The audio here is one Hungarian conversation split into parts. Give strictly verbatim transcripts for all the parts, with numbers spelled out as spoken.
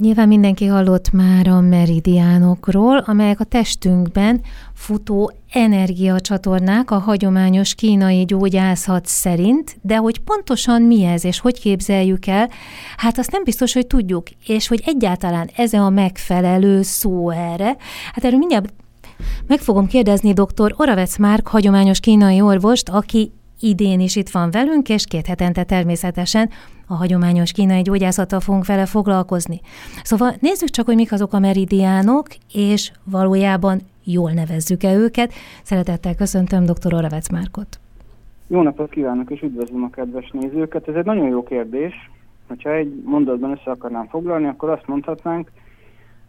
Nyilván mindenki hallott már a meridiánokról, amelyek a testünkben futó energiacsatornák a hagyományos kínai gyógyászat szerint, de hogy pontosan mi ez, és hogy képzeljük el, hát azt nem biztos, hogy tudjuk, és hogy egyáltalán ez a megfelelő szó erre. Hát erről mindjárt meg fogom kérdezni dr. Oravecz Márk hagyományos kínai orvost, aki idén is itt van velünk, és két hetente természetesen a hagyományos kínai gyógyászattal fogunk vele foglalkozni. Szóval nézzük csak, hogy mik azok a meridiánok, és valójában jól nevezzük-e őket. Szeretettel köszöntöm doktor Oravecz Márkot. Jó napot kívánok, és üdvözlöm a kedves nézőket. Ez egy nagyon jó kérdés. Ha egy mondatban össze akarnám foglalni, akkor azt mondhatnánk,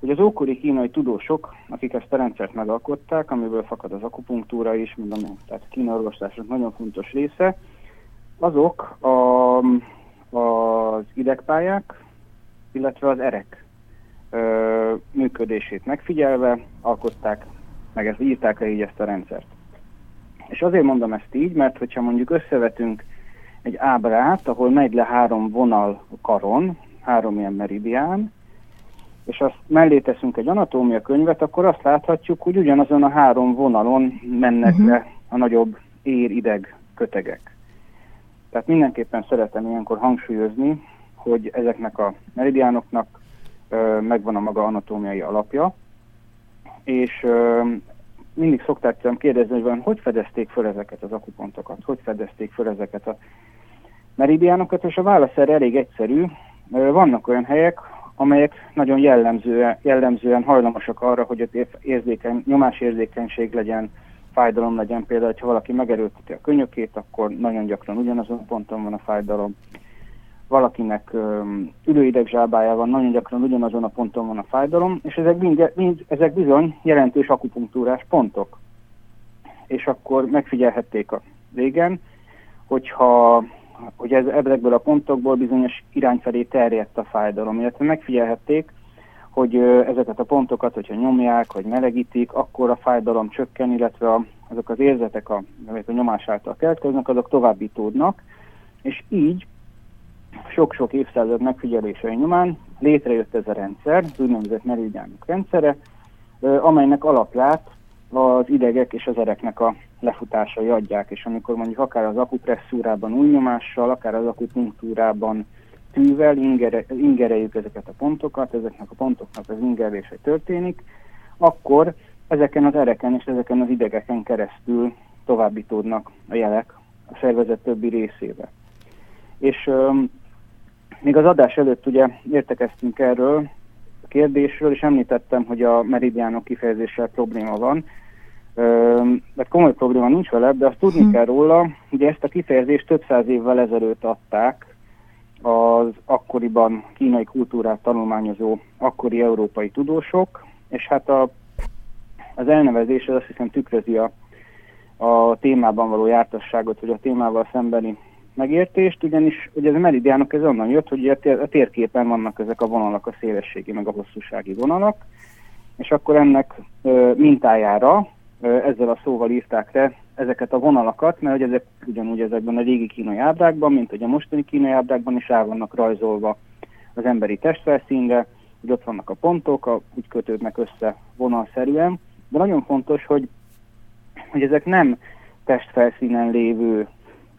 hogy az ókori kínai tudósok, akik ezt a rendszert megalkották, amiből fakad az akupunktúra is, mondom, tehát a kínai orvoslásnak nagyon fontos része, azok a, az idegpályák, illetve az erek ö, működését megfigyelve alkották, meg ezt írták le így ezt a rendszert. És azért mondom ezt így, mert hogyha mondjuk összevetünk egy ábrát, ahol megy le három vonal karon, három ilyen meridián, és azt mellé teszünk egy anatómia könyvet, akkor azt láthatjuk, hogy ugyanazon a három vonalon mennek uh-huh. le a nagyobb ér-ideg kötegek. Tehát mindenképpen szeretem ilyenkor hangsúlyozni, hogy ezeknek a meridiánoknak ö, megvan a maga anatómiai alapja, és ö, mindig szokták tőlem kérdezni, hogy van, hogy fedezték föl ezeket az akupontokat, hogy fedezték föl ezeket a meridiánokat, és a válasz erre elég egyszerű. Ö, vannak olyan helyek, amelyek nagyon jellemzően, jellemzően hajlamosak arra, hogy ott érzékeny, nyomásérzékenység legyen, fájdalom legyen. Például, ha valaki megerőlteti a könyökét, akkor nagyon gyakran ugyanazon ponton van a fájdalom. Valakinek öm, ülőidegzsábájában nagyon gyakran ugyanazon a ponton van a fájdalom, és ezek, mind, mind, ezek bizony jelentős akupunktúrás pontok. És akkor megfigyelhették a régen, hogyha... hogy ez, ezekből a pontokból bizonyos irány felé terjedt a fájdalom, illetve megfigyelhették, hogy ezeket a pontokat, hogyha nyomják, vagy melegítik, akkor a fájdalom csökken, illetve azok az érzetek, amelyek a nyomás által keletkeznek, azok továbbítódnak, és így sok-sok évszázad megfigyelései nyomán létrejött ez a rendszer, az úgynevezett meridiánok rendszere, amelynek alaplát az idegek és az ereknek a lefutásai adják, és amikor mondjuk akár az akupresszúrában új nyomással, akár az akupunktúrában tűvel ingere, ingereljük ezeket a pontokat, ezeknek a pontoknak az ingerése történik, akkor ezeken az ereken és ezeken az idegeken keresztül továbbítódnak a jelek a szervezet többi részébe. És um, még az adás előtt ugye értekeztünk erről a kérdésről, és említettem, hogy a meridiánok kifejezéssel probléma van. Mert komoly probléma nincs vele, de azt tudni hmm. kell róla, ugye ezt a kifejezést több száz évvel ezelőtt adták az akkoriban kínai kultúrát tanulmányozó akkori európai tudósok, és hát a, az elnevezés az azt hiszem tükrözi a, a témában való jártasságot, vagy a témával szembeni megértést, ugyanis ugye ez a meridiánok ez onnan jött, hogy a térképen vannak ezek a vonalak, a szélességi meg a hosszúsági vonalak, és akkor ennek mintájára ezzel a szóval írták le ezeket a vonalakat, mert hogy ezek ugyanúgy ezekben a régi kínai ábrákban, mint hogy a mostani kínai ábrákban is rá vannak rajzolva az emberi testfelszínre, hogy ott vannak a pontok, a, úgy kötődnek össze vonalszerűen, de nagyon fontos, hogy, hogy ezek nem testfelszínen lévő,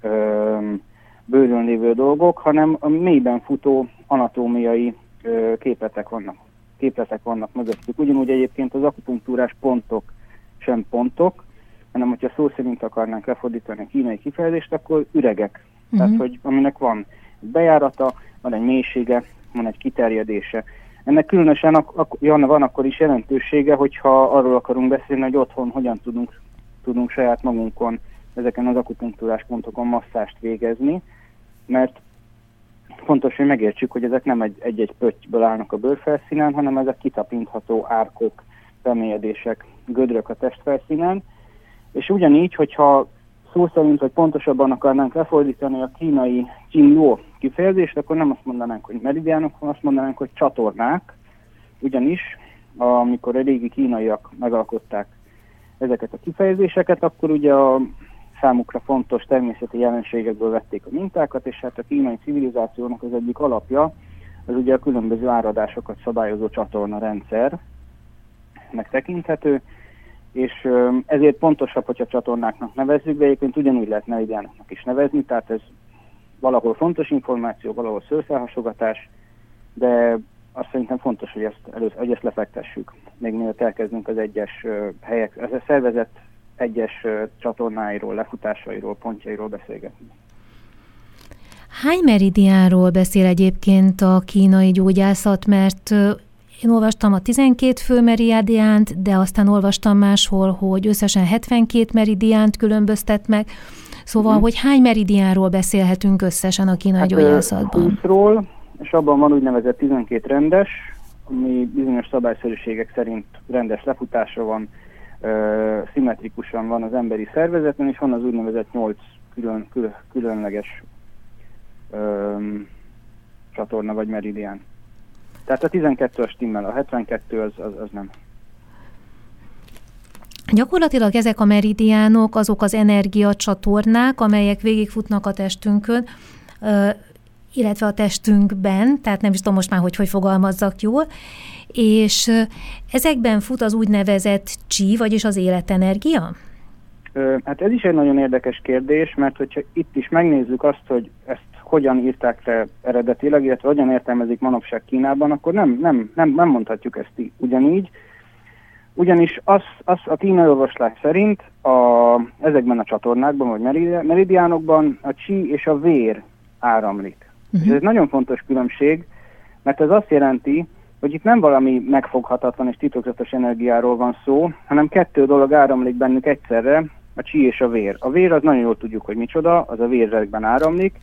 ö, bőrön lévő dolgok, hanem a mélyben futó anatómiai ö, képletek vannak, képletek vannak mögöttük. Ugyanúgy egyébként az akupunktúrás pontok sem pontok, hanem hogyha szó szerint akarnánk lefordítani a kínai kifejezést, akkor üregek. Uh-huh. Tehát, hogy aminek van bejárata, van egy mélysége, van egy kiterjedése. Ennek különösen ak- ak- van akkor is jelentősége, hogyha arról akarunk beszélni, hogy otthon hogyan tudunk, tudunk saját magunkon ezeken az akupunktúrás pontokon masszást végezni, mert fontos, hogy megértsük, hogy ezek nem egy- egy-egy pöttyből állnak a bőrfelszínen, hanem ezek kitapintható árkok, bemélyedések, gödrök a testfelszínen, és ugyanígy, hogyha szó szerint, hogy pontosabban akarnánk lefordítani a kínai Tsingyó kifejezést, akkor nem azt mondanánk, hogy meridiánok, hanem azt mondanánk, hogy csatornák, ugyanis amikor a régi kínaiak megalkották ezeket a kifejezéseket, akkor ugye a számukra fontos természeti jelenségekből vették a mintákat, és hát a kínai civilizációnak az egyik alapja Ez ugye a különböző áradásokat szabályozó csatorna rendszernek tekinthető, és ezért pontosabb, hogyha csatornáknak nevezzük, de egyébként ugyanúgy lehet meridiánoknak is nevezni, tehát ez valahol fontos információ, valahol szőrszálhasogatás, de azt szerintem fontos, hogy ezt, először, hogy ezt lefektessük, még mielőtt elkezdünk az egyes helyek, az a szervezet egyes csatornáiról, lefutásairól, pontjairól beszélgetni. Hány meridiánról beszél egyébként a kínai gyógyászat, mert én olvastam a tizenkét fő meridiánt, de aztán olvastam máshol, hogy összesen hetvenkét meridiánt különböztet meg. Szóval, hmm. hogy hány meridiánról beszélhetünk összesen a kínai hát gyógyászatban? húszról, és abban van úgynevezett tizenkét rendes, ami bizonyos szabályszerűségek szerint rendes lefutása van, szimmetrikusan van az emberi szervezetben, és van az úgynevezett nyolc külön, külön, különleges öm, csatorna vagy meridián. Tehát a tizenkettő a stimmel, a hetvenkettő az, az, az nem. Gyakorlatilag ezek a meridiánok azok az energiacsatornák, amelyek végigfutnak a testünkön, illetve a testünkben, tehát nem is tudom most már, hogy hogy fogalmazzak jól, és ezekben fut az úgynevezett qi, vagyis az életenergia? Hát ez is egy nagyon érdekes kérdés, mert hogyha itt is megnézzük azt, hogy ezt hogyan írták le eredetileg, illetve hogyan értelmezik manapság Kínában, akkor nem, nem, nem, nem mondhatjuk ezt így, ugyanígy. Ugyanis az, az a kínai orvoslás szerint a, ezekben a csatornákban, vagy meridiánokban a qi és a vér áramlik. Uh-huh. És ez nagyon fontos különbség, mert ez azt jelenti, hogy itt nem valami megfoghatatlan és titokzatos energiáról van szó, hanem kettő dolog áramlik bennük egyszerre, a qi és a vér. A vér az nagyon jól tudjuk, hogy micsoda, az a vérzekben áramlik,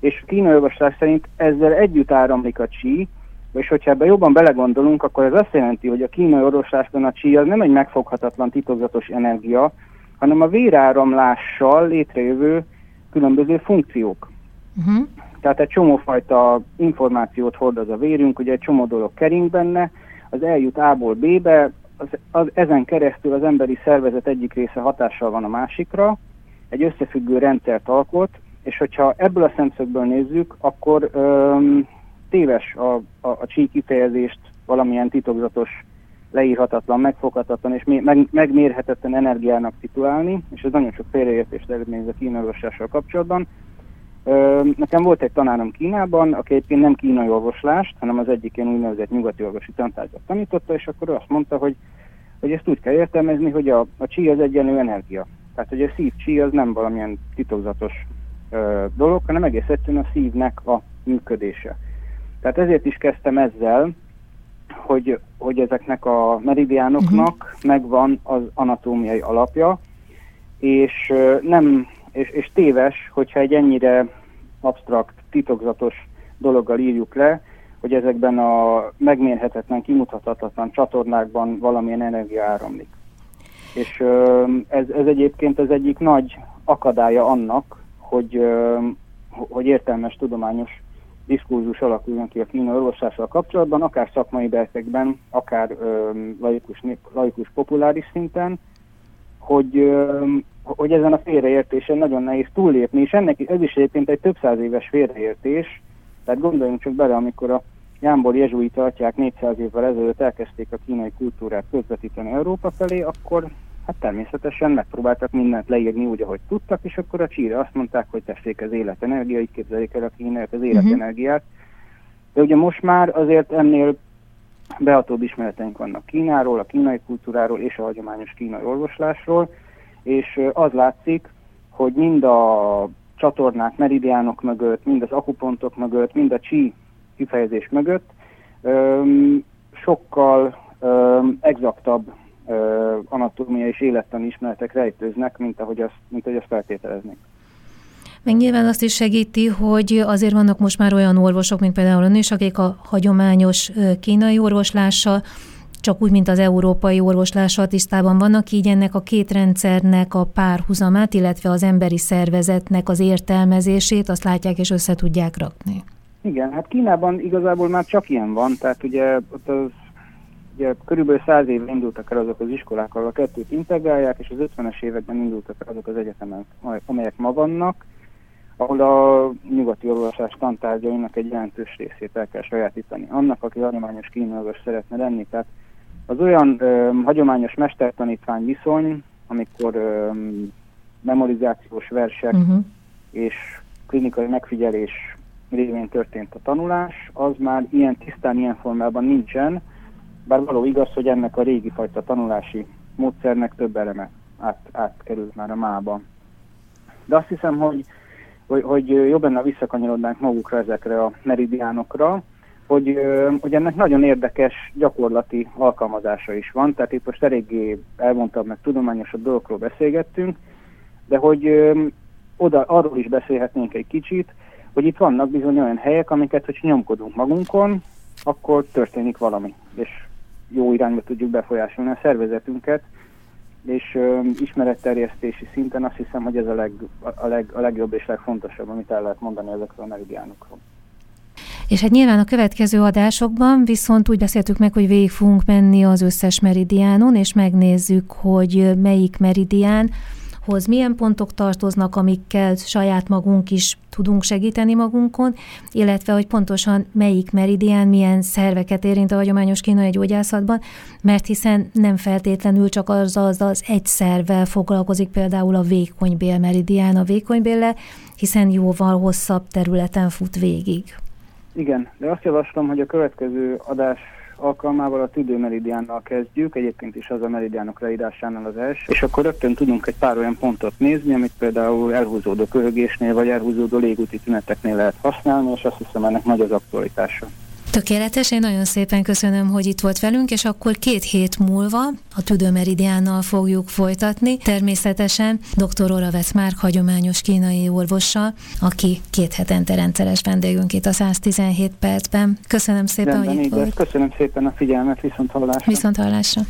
és a kínai orvoslás szerint ezzel együtt áramlik a qi, és hogyha ebben jobban belegondolunk, akkor ez azt jelenti, hogy a kínai orvoslásban a qi az nem egy megfoghatatlan, titokzatos energia, hanem a véráramlással létrejövő különböző funkciók. Uh-huh. Tehát egy csomófajta információt hordoz a vérünk, ugye egy csomó dolog kering benne, az eljut A-ból B-be, az, az, ezen keresztül az emberi szervezet egyik része hatással van a másikra, egy összefüggő rendszert alkot, és hogyha ebből a szemszögből nézzük, akkor öm, téves a, a, a qi kifejezést valamilyen titokzatos, leírhatatlan, megfoghatatlan és mé- meg, megmérhetetlen energiának titulálni, és ez nagyon sok félreértést eredményez a kínai orvoslással kapcsolatban. Ö, nekem volt egy tanárom Kínában, aki egyébként nem kínai orvoslást, hanem az egyik ilyen úgynevezett nyugati orvosi tantárgyat tanította, és akkor ő azt mondta, hogy, hogy ezt úgy kell értelmezni, hogy a, a qi az egyenlő energia. Tehát, hogy a szív qi az nem valamilyen titokzatos ö, dolog, hanem egész egyszerűen a szívnek a működése. Tehát ezért is kezdtem ezzel, hogy, hogy ezeknek a meridiánoknak uh-huh. megvan az anatómiai alapja, és, nem, és, és téves, hogyha egy ennyire absztrakt, titokzatos dologgal írjuk le, hogy ezekben a megmérhetetlen, kimutathatatlan csatornákban valamilyen energia áramlik. És ez, ez egyébként az egyik nagy akadálya annak, hogy, hogy értelmes, tudományos diskurzus alakuljon ki a kínai orvoslással kapcsolatban, akár szakmai berkekben, akár öm, laikus, laikus populáris szinten, hogy, öm, hogy ezen a félreértésen nagyon nehéz túllépni, és ennek ez is egyébként egy több száz éves félreértés, tehát gondoljunk csak bele, amikor a jámbor jezsuita atyák négyszáz évvel ezelőtt elkezdték a kínai kultúrát közvetíteni Európa felé, akkor hát természetesen megpróbáltak mindent leírni úgy, ahogy tudtak, és akkor a csíra azt mondták, hogy tessék, az életenergia, így képzeljék el a kínaiak az életenergiát. De ugye most már azért ennél behatóbb ismereteink vannak Kínáról, a kínai kultúráról és a hagyományos kínai orvoslásról, és az látszik, hogy mind a csatornák, meridiánok mögött, mind az akupontok mögött, mind a qi kifejezés mögött öm, sokkal öm, exaktabb anatómia és élettani ismeretek rejtőznek, mint ahogy azt, mint ahogy azt feltételeznék. Meg nyilván azt is segíti, hogy azért vannak most már olyan orvosok, mint például ön is, akik a hagyományos kínai orvoslással, csak úgy, mint az európai orvoslással tisztában vannak, így ennek a két rendszernek a párhuzamát, illetve az emberi szervezetnek az értelmezését, azt látják és össze tudják rakni. Igen, hát Kínában igazából már csak ilyen van, tehát ugye ott az Ugye, körülbelül száz évre indultak el azok az iskolák, ahol a kettőt integrálják, és az ötvenes években indultak el azok az egyetemek, amelyek ma vannak. ahol a nyugati orvoslás tantárgyainak egy jelentős részét el kell sajátítani. Annak, aki hagyományos kínorvos szeretne lenni, tehát az olyan ö, hagyományos mestertanítvány viszony, amikor ö, memorizációs versek uh-huh. és klinikai megfigyelés révén történt a tanulás, az már ilyen tisztán, ilyen formában nincsen, bár való igaz, hogy ennek a régi fajta tanulási módszernek több eleme át, átkerült már a mába. De azt hiszem, hogy, hogy, hogy jobb lenne visszakanyarodnánk magukra ezekre a meridiánokra, hogy, hogy ennek nagyon érdekes gyakorlati alkalmazása is van, tehát itt most eléggé elvontabb, meg tudományosabb dolgokról beszélgettünk, de hogy oda, arról is beszélhetnénk egy kicsit, hogy itt vannak bizony olyan helyek, amiket, hogy nyomkodunk magunkon, akkor történik valami, és jó irányba tudjuk befolyásolni a szervezetünket, és ö, ismeretterjesztési szinten azt hiszem, hogy ez a, leg, a, leg, a legjobb és legfontosabb, amit el lehet mondani ezekről a meridiánokról. És hát nyilván a következő adásokban viszont úgy beszéltük meg, hogy végig fogunk menni az összes meridiánon, és megnézzük, hogy melyik meridián hoz milyen pontok tartoznak, amikkel saját magunk is tudunk segíteni magunkon, illetve hogy pontosan melyik meridián milyen szerveket érint a hagyományos kínai gyógyászatban, mert hiszen nem feltétlenül csak az az, az egy szervvel foglalkozik például a vékonybél meridián a vékonybéllel, hiszen jóval hosszabb területen fut végig. Igen, de azt javaslom, hogy a következő adás alkalmával a tüdőmeridiánnal kezdjük, egyébként is az a meridiánok leírásánál az első, és akkor rögtön tudunk egy pár olyan pontot nézni, amit például elhúzódó köhögésnél, vagy elhúzódó légúti tüneteknél lehet használni, és azt hiszem, ennek nagy az aktualitása. Tökéletes, én nagyon szépen köszönöm, hogy itt volt velünk, és akkor két hét múlva a tüdőmeridiánnal fogjuk folytatni, természetesen dr. Oravecz Márk hagyományos kínai orvossal, aki két hetente rendszeres vendégünk itt a száztizenhét percben. Köszönöm szépen, Rendben, hogy itt volt. Köszönöm szépen a figyelmet, viszont hallásra. Viszont hallásra.